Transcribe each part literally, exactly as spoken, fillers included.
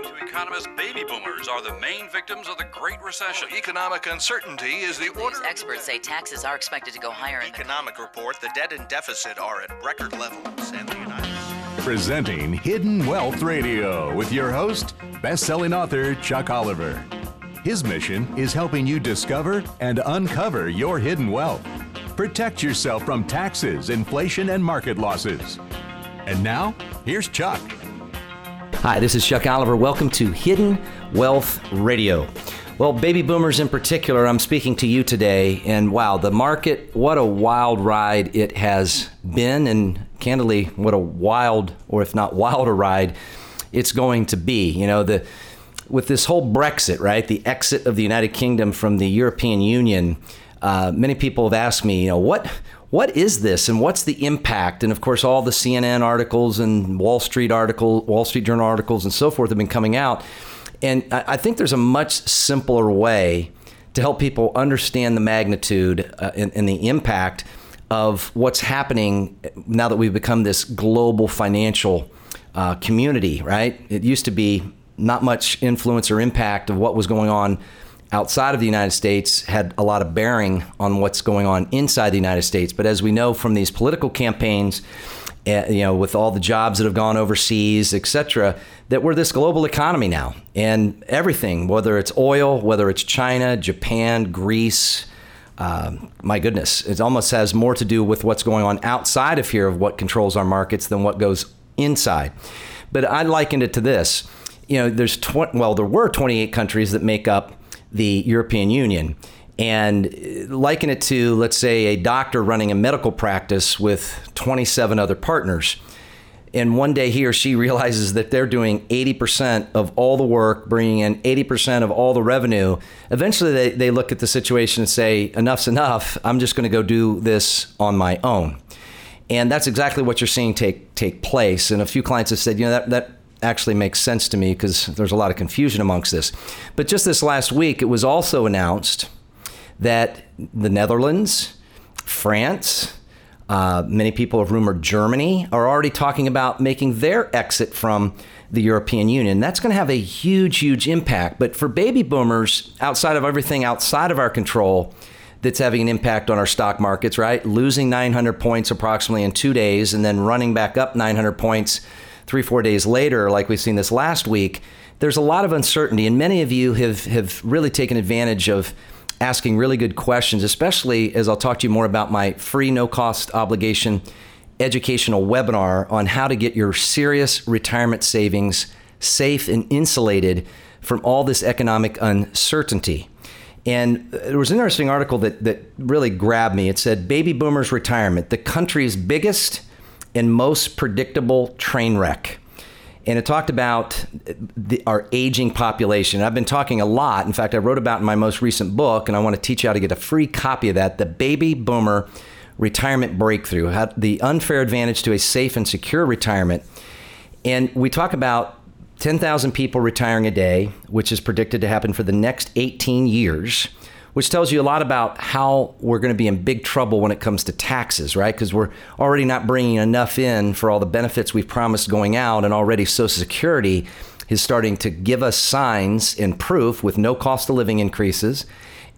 According to economists, baby boomers are the main victims of the Great Recession. Economic uncertainty is the order. These experts say taxes are expected to go higher. In the economic report, the debt and deficit are at record levels. And the United States. Presenting Hidden Wealth Radio with your host, best-selling author Chuck Oliver. His mission is helping you discover and uncover your hidden wealth. Protect yourself from taxes, inflation, and market losses. And now, here's Chuck. Hi, this is Chuck Oliver. Welcome to Hidden Wealth Radio. Well, baby boomers in particular, I'm speaking to you today, and wow, the market, what a wild ride it has been, and candidly, what a wild, or if not wilder ride, it's going to be. You know, the with this whole Brexit, right, the exit of the United Kingdom from the European Union, uh, many people have asked me, you know, what... What is this and what's the impact? And of course, all the C N N articles and Wall Street articles, Wall Street Journal articles and so forth have been coming out. And I think there's a much simpler way to help people understand the magnitude uh, and, and the impact of what's happening now that we've become this global financial uh, community, right? It used to be not much influence or impact of what was going on outside of the United States had a lot of bearing on what's going on inside the United States. But as we know from these political campaigns, uh, you know, with all the jobs that have gone overseas, et cetera, that we're this global economy now. And everything, whether it's oil, whether it's China, Japan, Greece, um, my goodness, it almost has more to do with what's going on outside of here of what controls our markets than what goes inside. But I likened it to this. You know, there's tw- well, there were twenty-eight countries that make up the European Union, and liken it to, let's say, a doctor running a medical practice with twenty-seven other partners. And one day he or she realizes that they're doing eighty percent of all the work, bringing in eighty percent of all the revenue. Eventually they, they look at the situation and say, enough's enough, I'm just gonna go do this on my own. And that's exactly what you're seeing take take place. And a few clients have said, you know, that that actually makes sense to me because there's a lot of confusion amongst this. But just this last week, it was also announced that the Netherlands, France, uh, many people have rumored Germany, are already talking about making their exit from the European Union. That's going to have a huge, huge impact. But for baby boomers, outside of everything outside of our control, that's having an impact on our stock markets, right? Losing nine hundred points approximately in two days and then running back up nine hundred points three, four days later, like we've seen this last week, there's a lot of uncertainty. And many of you have, have really taken advantage of asking really good questions, especially as I'll talk to you more about my free, no-cost obligation educational webinar on how to get your serious retirement savings safe and insulated from all this economic uncertainty. And there was an interesting article that, that really grabbed me. It said, Baby Boomers Retirement, the country's biggest and most predictable train wreck. And it talked about the, our aging population. I've been talking a lot. In fact, I wrote about in my most recent book, and I want to teach you how to get a free copy of that, The Baby Boomer Retirement Breakthrough, how, The Unfair Advantage to a Safe and Secure Retirement. And we talk about ten thousand people retiring a day, which is predicted to happen for the next eighteen years, which tells you a lot about how we're going to be in big trouble when it comes to taxes, right? Because we're already not bringing enough in for all the benefits we've promised going out, and already Social Security is starting to give us signs and proof with no cost of living increases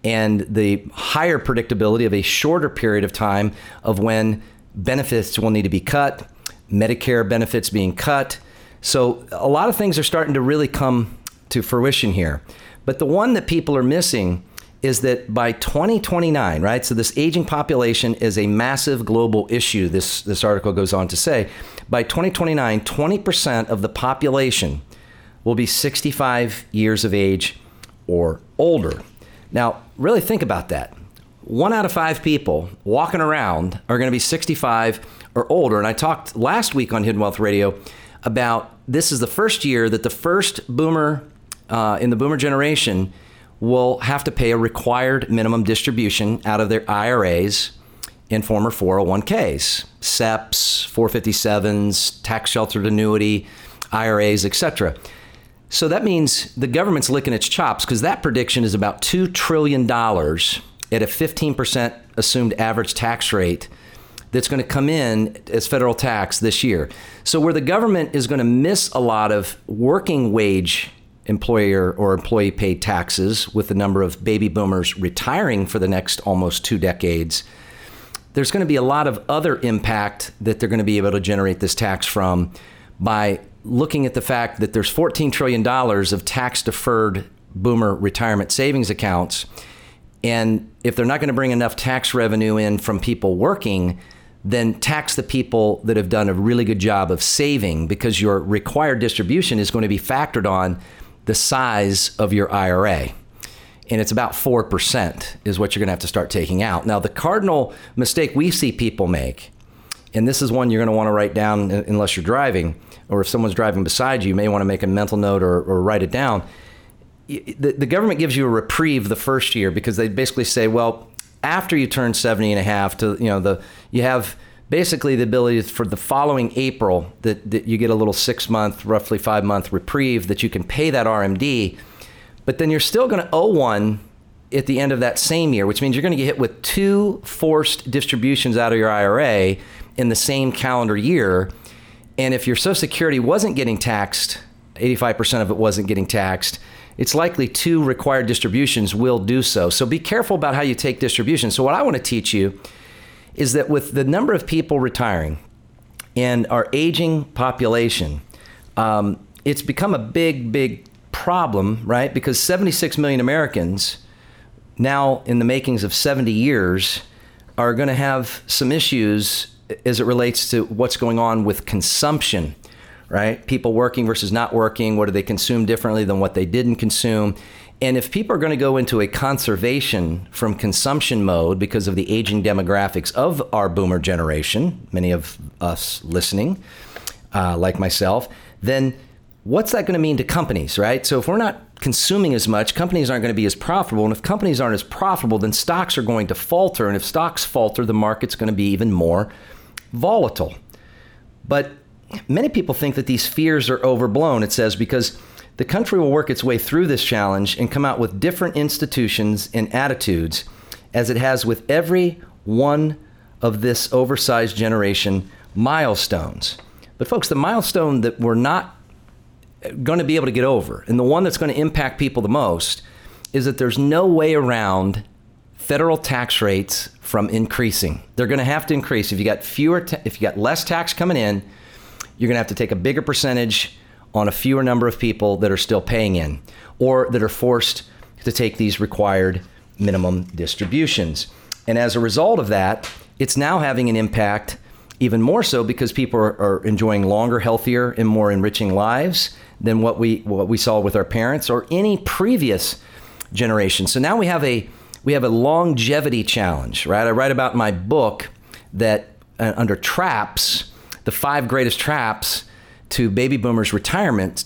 and the higher predictability of a shorter period of time of when benefits will need to be cut, Medicare benefits being cut. So a lot of things are starting to really come to fruition here. But the one that people are missing is that by twenty twenty-nine, right? So this aging population is a massive global issue. This, this article goes on to say, by twenty twenty-nine, twenty percent of the population will be sixty-five years of age or older. Now, really think about that. One out of five people walking around are gonna be sixty-five or older. And I talked last week on Hidden Wealth Radio about this is the first year that the first boomer uh, in the boomer generation will have to pay a required minimum distribution out of their I R As and former four oh one k's, S E Ps, four fifty-sevens, tax-sheltered annuity, I R As, et cetera. So that means the government's licking its chops because that prediction is about two trillion dollars at a fifteen percent assumed average tax rate that's going to come in as federal tax this year. So where the government is going to miss a lot of working wage employer or employee paid taxes with the number of baby boomers retiring for the next almost two decades, there's going to be a lot of other impact that they're going to be able to generate this tax from by looking at the fact that there's fourteen trillion dollars of tax deferred boomer retirement savings accounts. And if they're not going to bring enough tax revenue in from people working, then tax the people that have done a really good job of saving, because your required distribution is going to be factored on the size of your I R A. And it's about four percent is what you're going to have to start taking out. Now, the cardinal mistake we see people make, and this is one you're going to want to write down unless you're driving, or if someone's driving beside you, you may want to make a mental note or, or write it down. The, the government gives you a reprieve the first year because they basically say, well, after you turn seventy and a half, to, you know, the you have basically the ability for the following April that, that you get a little six month, roughly five month reprieve that you can pay that R M D. But then you're still going to owe one at the end of that same year, which means you're going to get hit with two forced distributions out of your I R A in the same calendar year. And if your Social Security wasn't getting taxed, eighty-five percent of it wasn't getting taxed, it's likely two required distributions will do so. So be careful about how you take distributions. So what I want to teach you is that with the number of people retiring and our aging population, um, it's become a big, big problem, right? Because seventy-six million Americans now in the makings of seventy years are going to have some issues as it relates to what's going on with consumption, right? People working versus not working. What do they consume differently than what they didn't consume? And if people are going to go into a conservation from consumption mode because of the aging demographics of our boomer generation, many of us listening, uh, like myself, then what's that going to mean to companies, right? So if we're not consuming as much, companies aren't going to be as profitable. And if companies aren't as profitable, then stocks are going to falter. And if stocks falter, the market's going to be even more volatile. But many people think that these fears are overblown, it says, because the country will work its way through this challenge and come out with different institutions and attitudes, as it has with every one of this oversized generation milestones. But folks, the milestone that we're not going to be able to get over, and the one that's going to impact people the most, is that there's no way around federal tax rates from increasing. They're going to have to increase. If you got fewer, ta- if you got less tax coming in, you're going to have to take a bigger percentage on a fewer number of people that are still paying in, or that are forced to take these required minimum distributions. And as a result of that, it's now having an impact even more so because people are, are enjoying longer, healthier, and more enriching lives than what we what we saw with our parents or any previous generation. So now we have a we have a longevity challenge, right? I write about in my book that uh, under traps, the five greatest traps to baby boomers' retirement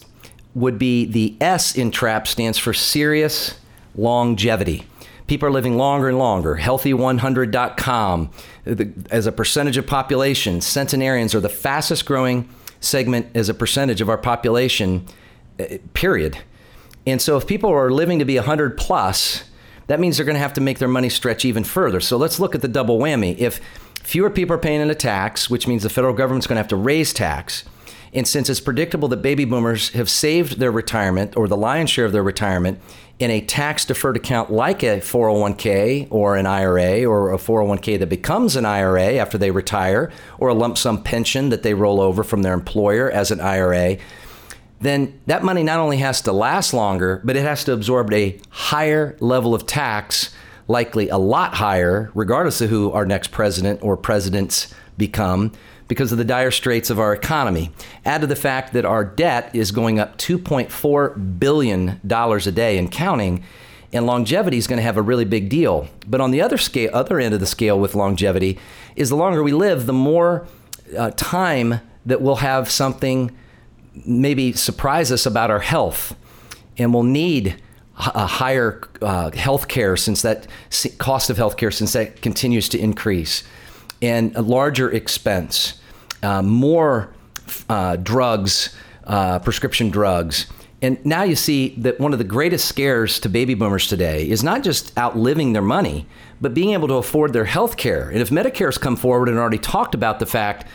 would be the S in trap stands for serious longevity. People are living longer and longer. healthy one hundred dot com, the, as a percentage of population, centenarians are the fastest growing segment as a percentage of our population, period. And so if people are living to be one hundred plus, that means they're going to have to make their money stretch even further. So let's look at the double whammy. If fewer people are paying in a tax, which means the federal government's going to have to raise tax, and since it's predictable that baby boomers have saved their retirement or the lion's share of their retirement in a tax deferred account like a four oh one k or an I R A, or a four oh one k that becomes an I R A after they retire, or a lump sum pension that they roll over from their employer as an I R A, then that money not only has to last longer, but it has to absorb a higher level of tax, likely a lot higher, regardless of who our next president or presidents become, because of the dire straits of our economy. Add to the fact that our debt is going up two point four billion dollars a day and counting, and longevity is going to have a really big deal. But on the other scale, other end of the scale with longevity is the longer we live, the more uh, time that we'll have something maybe surprise us about our health, and we'll need a higher uh, health care since that cost of health care since that continues to increase. And a larger expense, uh, more uh, drugs, uh, prescription drugs, And now you see that one of the greatest scares to baby boomers today is not just outliving their money, but being able to afford their health care. And if Medicare's come forward and already talked about the fact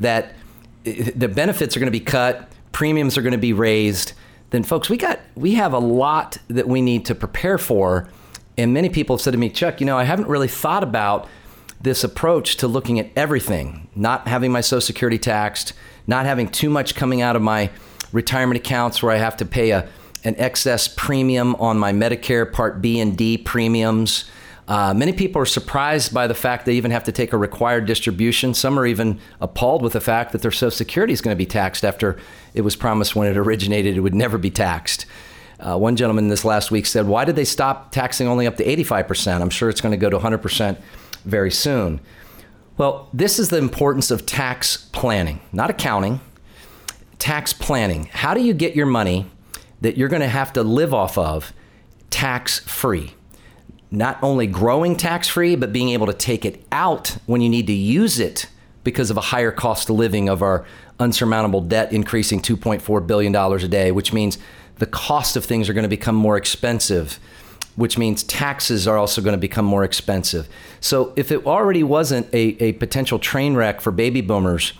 that the benefits are going to be cut, premiums are going to be raised, then folks, we got we have a lot that we need to prepare for. And many people have said to me, Chuck, you know, I haven't really thought about this approach to looking at everything, not having my Social Security taxed, not having too much coming out of my retirement accounts where I have to pay a an excess premium on my Medicare Part B and D premiums. Uh, many people are surprised by the fact they even have to take a required distribution. Some are even appalled with the fact that their Social Security is going to be taxed after it was promised when it originated it would never be taxed. Uh, one gentleman this last week said, why did they stop taxing only up to eighty-five percent? I'm sure it's going to go to one hundred percent very soon. Well, this is the importance of tax planning, not accounting, tax planning. How do you get your money that you're going to have to live off of tax-free? Not only growing tax-free, but being able to take it out when you need to use it because of a higher cost of living of our unsurmountable debt increasing two point four billion dollars a day, which means the cost of things are going to become more expensive, which means taxes are also going to become more expensive. So if it already wasn't a, a potential train wreck for baby boomers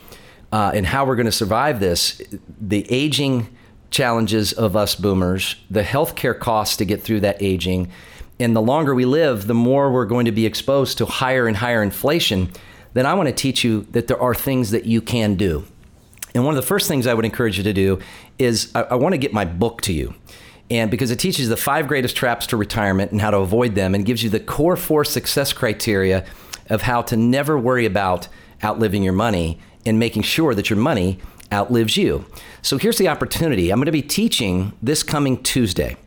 uh, and how we're going to survive this, the aging challenges of us boomers, the healthcare costs to get through that aging, and the longer we live, the more we're going to be exposed to higher and higher inflation, then I want to teach you that there are things that you can do. And one of the first things I would encourage you to do is I, I want to get my book to you. And because it teaches the five greatest traps to retirement and how to avoid them and gives you the core four success criteria of how to never worry about outliving your money and making sure that your money outlives you. So here's the opportunity. I'm going to be teaching this coming Tuesday.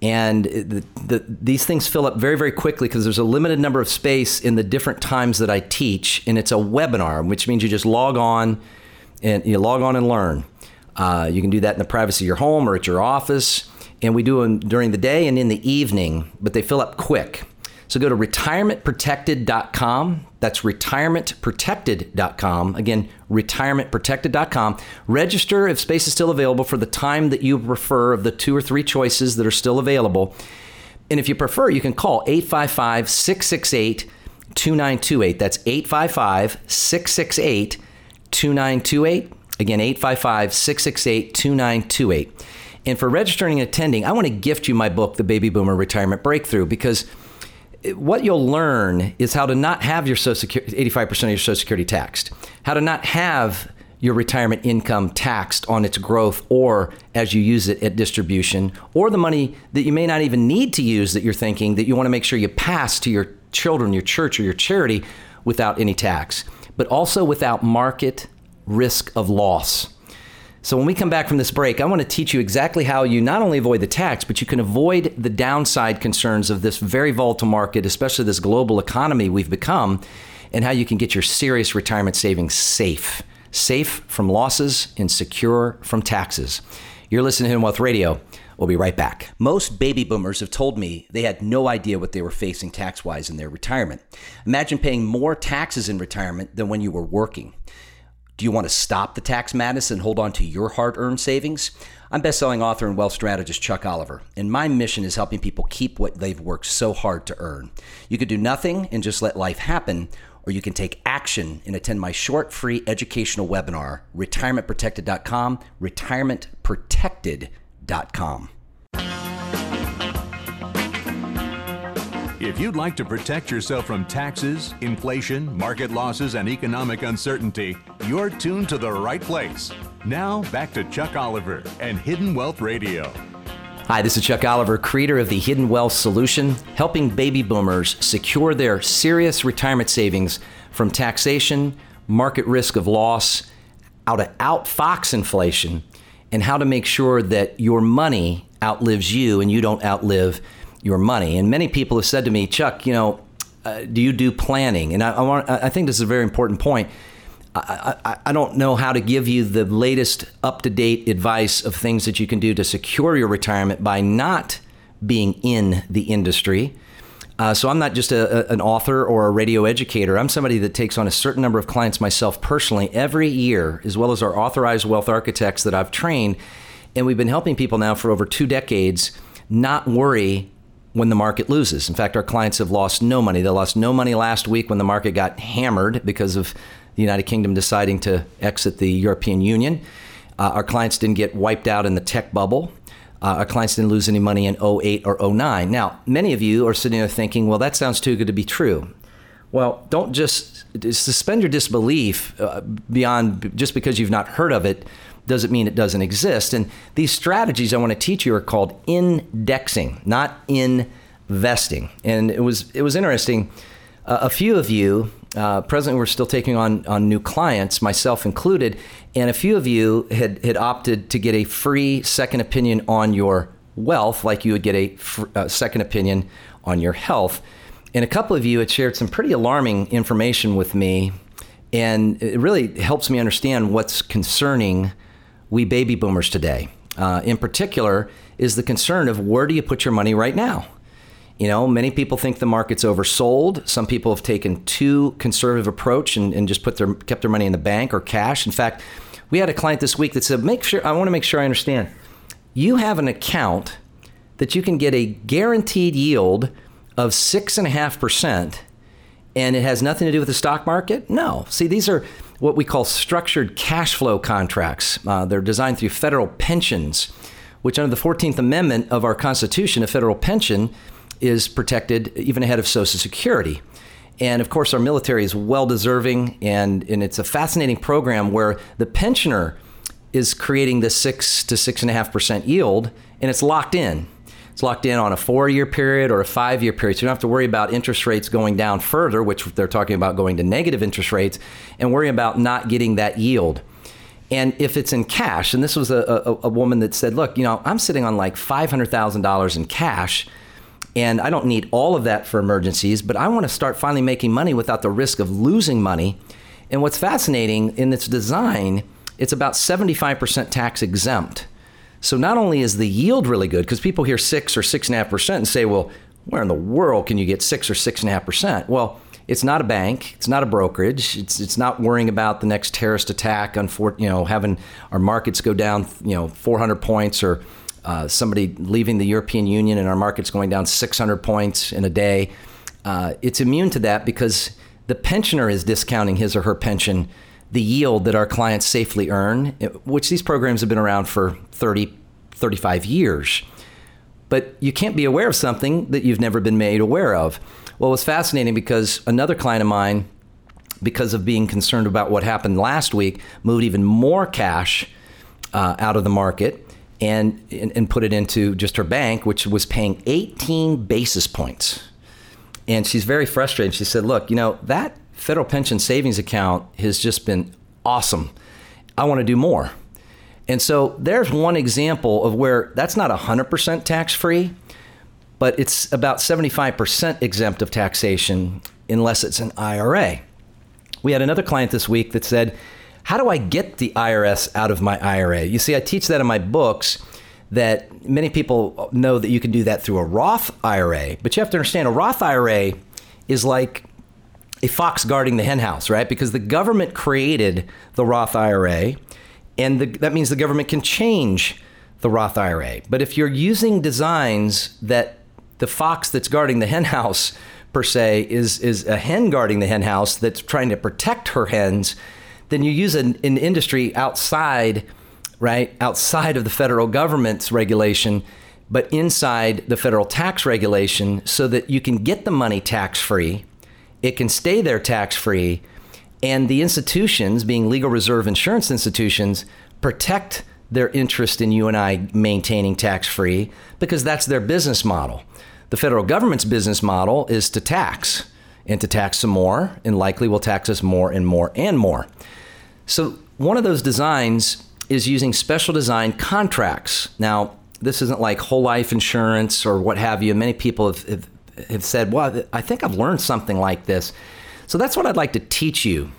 And the, the, these things fill up very, very quickly because there's a limited number of space in the different times that I teach. And it's a webinar, which means you just log on and you log on and learn. Uh, you can do that in the privacy of your home or at your office. And we do them during the day and in the evening, but they fill up quick. So go to retirement protected dot com. That's retirement protected dot com. Again, retirement protected dot com. Register if space is still available for the time that you prefer of the two or three choices that are still available. And if you prefer, you can call eight five five, six six eight, two nine two eight. That's eight five five, six six eight, two nine two eight. Again, eight five five, six six eight, two nine two eight. And for registering and attending, I want to gift you my book, The Baby Boomer Retirement Breakthrough, because what you'll learn is how to not have your Social Security, eighty-five percent of your Social Security taxed, how to not have your retirement income taxed on its growth or as you use it at distribution, or the money that you may not even need to use that you're thinking that you want to make sure you pass to your children, your church, or your charity without any tax, but also without market risk of loss. So when we come back from this break, I want to teach you exactly how you not only avoid the tax, but you can avoid the downside concerns of this very volatile market, especially this global economy we've become, and how you can get your serious retirement savings safe, safe from losses and secure from taxes. You're listening to Hidden Wealth Radio. We'll be right back. Most baby boomers have told me they had no idea what they were facing tax-wise in their retirement. Imagine paying more taxes in retirement than when you were working. Do you want to stop the tax madness and hold on to your hard-earned savings? I'm best-selling author and wealth strategist Chuck Oliver, and my mission is helping people keep what they've worked so hard to earn. You could do nothing and just let life happen, or you can take action and attend my short, free educational webinar, retirement protected dot com, retirement protected dot com. If you'd like to protect yourself from taxes, inflation, market losses, and economic uncertainty, you're tuned to the right place. Now, back to Chuck Oliver and Hidden Wealth Radio. Hi, this is Chuck Oliver, creator of the Hidden Wealth Solution, helping baby boomers secure their serious retirement savings from taxation, market risk of loss, how to outfox inflation, and how to make sure that your money outlives you and you don't outlive your money. And many people have said to me, Chuck, you know, uh, do you do planning? And I, I want, I think this is a very important point. I, I, I don't know how to give you the latest up-to-date advice of things that you can do to secure your retirement by not being in the industry. Uh, so I'm not just a, a, an author or a radio educator. I'm somebody that takes on a certain number of clients myself personally every year, as well as our authorized wealth architects that I've trained. And we've been helping people now for over two decades not worry when the market loses. In fact, our clients have lost no money. They lost no money last week when the market got hammered because of the United Kingdom deciding to exit the European Union. Uh, our clients didn't get wiped out in the tech bubble. Uh, our clients didn't lose any money in oh eight or oh nine. Now, many of you are sitting there thinking, well, that sounds too good to be true. Well, don't just suspend your disbelief uh, beyond just because you've not heard of it doesn't mean it doesn't exist. And these strategies I want to teach you are called indexing, not investing. And it was it was interesting. Uh, a few of you, uh, presently we're still taking on, on new clients, myself included, and a few of you had, had opted to get a free second opinion on your wealth, like you would get a fr- uh, second opinion on your health. And a couple of you had shared some pretty alarming information with me, and it really helps me understand what's concerning we baby boomers today. Uh, in particular, is the concern of where do you put your money right now? You know, many people think the market's oversold. Some people have taken too conservative approach and, and just put their kept their money in the bank or cash. In fact, we had a client this week that said, "Make sure I want to make sure I understand. You have an account that you can get a guaranteed yield of six and a half percent, and it has nothing to do with the stock market?" No. See, these are what we call structured cash flow contracts. Uh, they're designed through federal pensions, which under the fourteenth Amendment of our Constitution, a federal pension is protected even ahead of Social Security. And of course, our military is well deserving, and, and it's a fascinating program where the pensioner is creating the six to six and a half percent yield, and it's locked in. It's locked in on a four-year period or a five-year period. So you don't have to worry about interest rates going down further, which they're talking about going to negative interest rates, and worry about not getting that yield. And if it's in cash, and this was a, a, a woman that said, look, you know, I'm sitting on like five hundred thousand dollars in cash, and I don't need all of that for emergencies, but I want to start finally making money without the risk of losing money. And what's fascinating in its design, it's about seventy-five percent tax exempt. So not only is the yield really good, because people hear six or six and a half percent and say, well, where in the world can you get six or six and a half percent? Well, it's not a bank. It's not a brokerage. It's it's not worrying about the next terrorist attack, unfor- you know, having our markets go down, you know, four hundred points or uh, somebody leaving the European Union and our markets going down six hundred points in a day. Uh, it's immune to that because the pensioner is discounting his or her pension, the yield that our clients safely earn, which these programs have been around for thirty, thirty-five years. But you can't be aware of something that you've never been made aware of. Well, it's fascinating because another client of mine, because of being concerned about what happened last week, moved even more cash uh, out of the market and, and, and put it into just her bank, which was paying eighteen basis points. And she's very frustrated. She said, look, you know, that federal pension savings account has just been awesome. I want to do more. And so there's one example of where that's not one hundred percent tax-free, but it's about seventy-five percent exempt of taxation unless it's an I R A. We had another client this week that said, how do I get the I R S out of my I R A? You see, I teach that in my books that many people know that you can do that through a Roth I R A, but you have to understand a Roth I R A is like a fox guarding the hen house, right? Because the government created the Roth I R A, and the, that means the government can change the Roth I R A. But if you're using designs that the fox that's guarding the hen house, per se, is, is a hen guarding the hen house that's trying to protect her hens, then you use an, an industry outside, right, outside of the federal government's regulation, but inside the federal tax regulation so that you can get the money tax-free, it can stay there tax-free, and the institutions, being legal reserve insurance institutions, protect their interest in you and I maintaining tax-free because that's their business model. The federal government's business model is to tax and to tax some more, and likely will tax us more and more and more. So one of those designs is using special design contracts. Now, this isn't like whole life insurance or what have you. Many people have, have, have said, well, I think I've learned something like this. So that's what I'd like to teach you,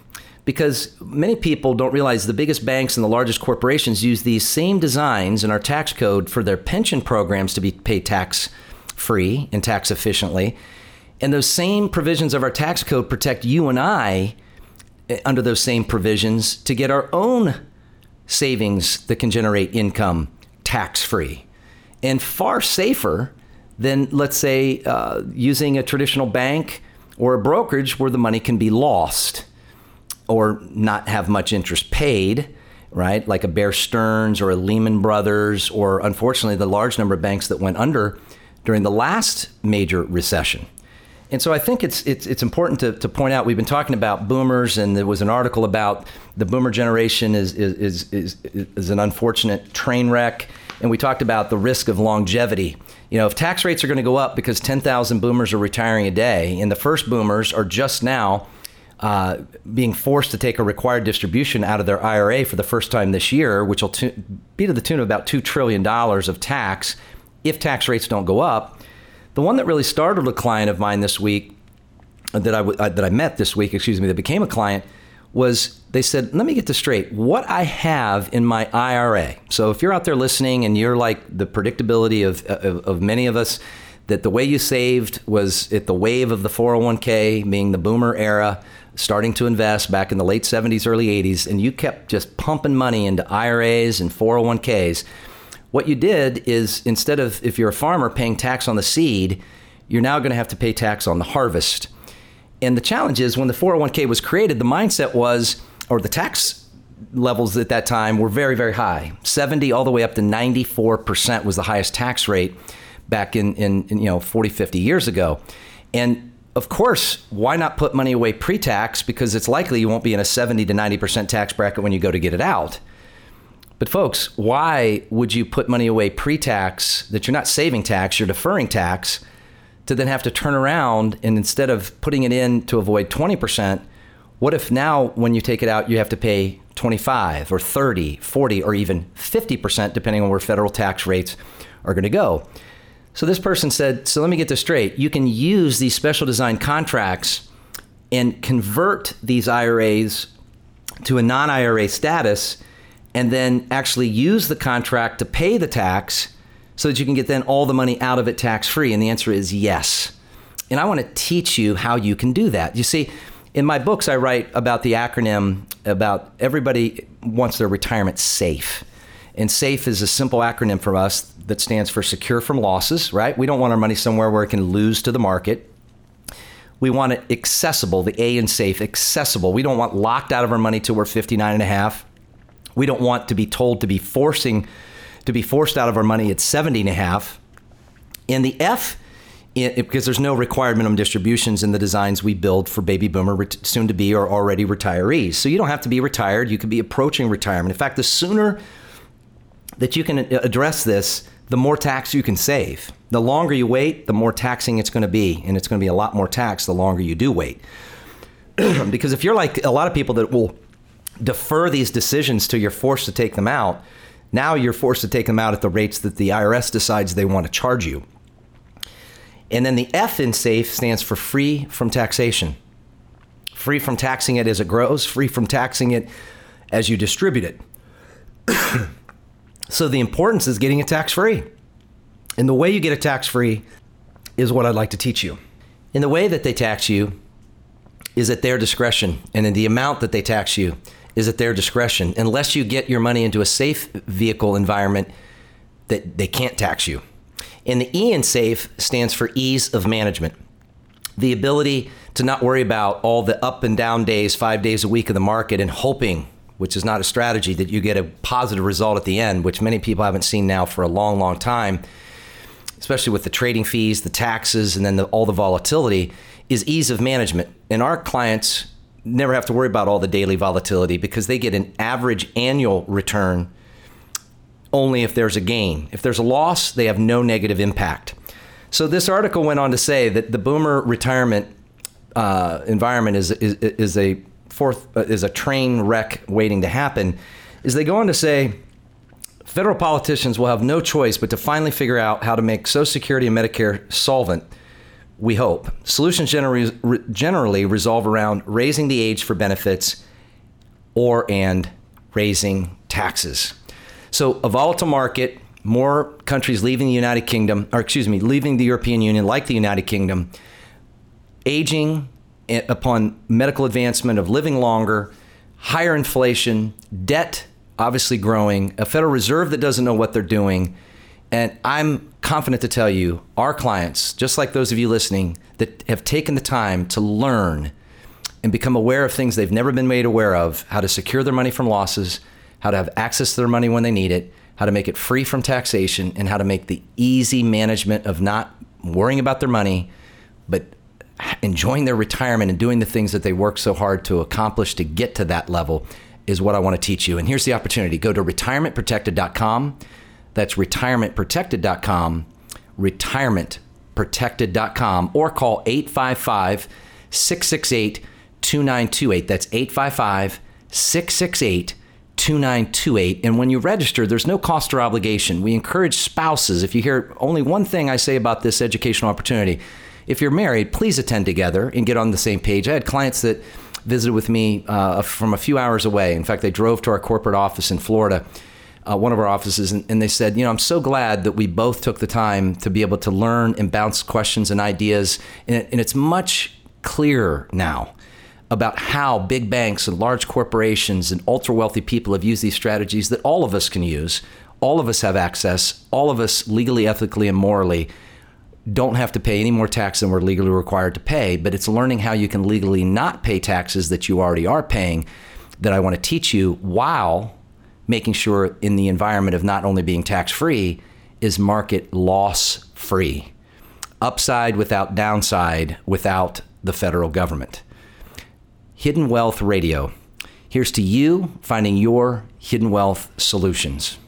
because many people don't realize the biggest banks and the largest corporations use these same designs in our tax code for their pension programs to be paid tax free and tax efficiently. And those same provisions of our tax code protect you and I under those same provisions to get our own savings that can generate income tax-free and far safer than, let's say, uh, using a traditional bank or a brokerage where the money can be lost or not have much interest paid, right? Like a Bear Stearns or a Lehman Brothers, or unfortunately the large number of banks that went under during the last major recession. And so I think it's it's it's important to, to point out, we've been talking about boomers, and there was an article about the boomer generation is is is is, is an unfortunate train wreck. And we talked about the risk of longevity. You know, if tax rates are going to go up because ten thousand boomers are retiring a day, and the first boomers are just now uh, being forced to take a required distribution out of their I R A for the first time this year, which will t- be to the tune of about two trillion dollars of tax if tax rates don't go up. The one that really startled a client of mine this week, that I, w- that I met this week, excuse me, that became a client, was they said, let me get this straight. What I have in my I R A. So if you're out there listening and you're like the predictability of, of, of many of us, that the way you saved was at the wave of the four oh one k, being the boomer era, starting to invest back in the late seventies, early eighties, and you kept just pumping money into I R As and four oh one k's. What you did is, instead of, if you're a farmer, paying tax on the seed, you're now going to have to pay tax on the harvest. And the challenge is, when the four oh one k was created, the mindset was, or the tax levels at that time were very, very high. seventy all the way up to ninety-four percent was the highest tax rate back in, in, in you know, forty, fifty years ago. And of course, why not put money away pre-tax? Because it's likely you won't be in a seventy to ninety percent tax bracket when you go to get it out. But folks, why would you put money away pre-tax that you're not saving tax, you're deferring tax, to then have to turn around and, instead of putting it in to avoid twenty percent, what if now when you take it out, you have to pay twenty-five or thirty, forty, or even fifty percent, depending on where federal tax rates are going to go? So this person said, so let me get this straight. You can use these special design contracts and convert these I R As to a non-I R A status, and then actually use the contract to pay the tax, so that you can get then all the money out of it tax-free? And the answer is yes. And I want to teach you how you can do that. You see, in my books, I write about the acronym, about everybody wants their retirement safe. And SAFE is a simple acronym for us that stands for secure from losses, right? We don't want our money somewhere where it can lose to the market. We want it accessible, the A in SAFE, accessible. We don't want locked out of our money till we're fifty-nine and a half. We don't want to be told to be forcing to be forced out of our money at seventy and a half. And the F, it, because there's no required minimum distributions in the designs we build for baby boomer, ret- soon to be, or already retirees. So you don't have to be retired. You could be approaching retirement. In fact, the sooner that you can address this, the more tax you can save. The longer you wait, the more taxing it's going to be. And it's going to be a lot more tax the longer you do wait. Because if you're like a lot of people that will defer these decisions till you're forced to take them out, now you're forced to take them out at the rates that the I R S decides they want to charge you. And then the F in SAFE stands for free from taxation. Free from taxing it as it grows, free from taxing it as you distribute it. So the importance is getting it tax-free. And the way you get it tax-free is what I'd like to teach you. And the way that they tax you is at their discretion, and in the amount that they tax you is at their discretion, unless you get your money into a safe vehicle environment that they can't tax you. And the E in SAFE stands for ease of management. The ability to not worry about all the up and down days, five days a week of the market, and hoping, which is not a strategy, that you get a positive result at the end, which many people haven't seen now for a long, long time, especially with the trading fees, the taxes, and then the, all the volatility, is ease of management. And our clients never have to worry about all the daily volatility, because they get an average annual return only if there's a gain. If there's a loss, they have no negative impact. So this article went on to say that the boomer retirement uh, environment is, is is a fourth is a train wreck waiting to happen. Is they go on to say federal politicians will have no choice but to finally figure out how to make Social Security and Medicare solvent. We hope. Solutions generally, generally resolve around raising the age for benefits or and raising taxes. So a volatile market, more countries leaving the United Kingdom, or excuse me, leaving the European Union like the United Kingdom, aging upon medical advancement of living longer, higher inflation, debt obviously growing, a Federal Reserve that doesn't know what they're doing. And I'm confident to tell you, our clients, just like those of you listening, that have taken the time to learn and become aware of things they've never been made aware of, how to secure their money from losses, how to have access to their money when they need it, how to make it free from taxation, and how to make the easy management of not worrying about their money, but enjoying their retirement and doing the things that they worked so hard to accomplish to get to that level is what I want to teach you. And here's the opportunity. Go to retirement protected dot com. That's retirement protected dot com, retirement protected dot com, or call eight five five, six six eight, two nine two eight. That's eight five five, six six eight, two nine two eight. And when you register, there's no cost or obligation. We encourage spouses. If you hear only one thing I say about this educational opportunity, if you're married, please attend together and get on the same page. I had clients that visited with me uh, from a few hours away. In fact, they drove to our corporate office in Florida, Uh, one of our offices, and, and they said, you know, I'm so glad that we both took the time to be able to learn and bounce questions and ideas. And, it, and it's much clearer now about how big banks and large corporations and ultra wealthy people have used these strategies that all of us can use. All of us have access. All of us legally, ethically, and morally don't have to pay any more tax than we're legally required to pay. But it's learning how you can legally not pay taxes that you already are paying that I want to teach you, while making sure in the environment of not only being tax-free is market loss-free. Upside without downside, without the federal government. Hidden Wealth Radio. Here's to you finding your hidden wealth solutions.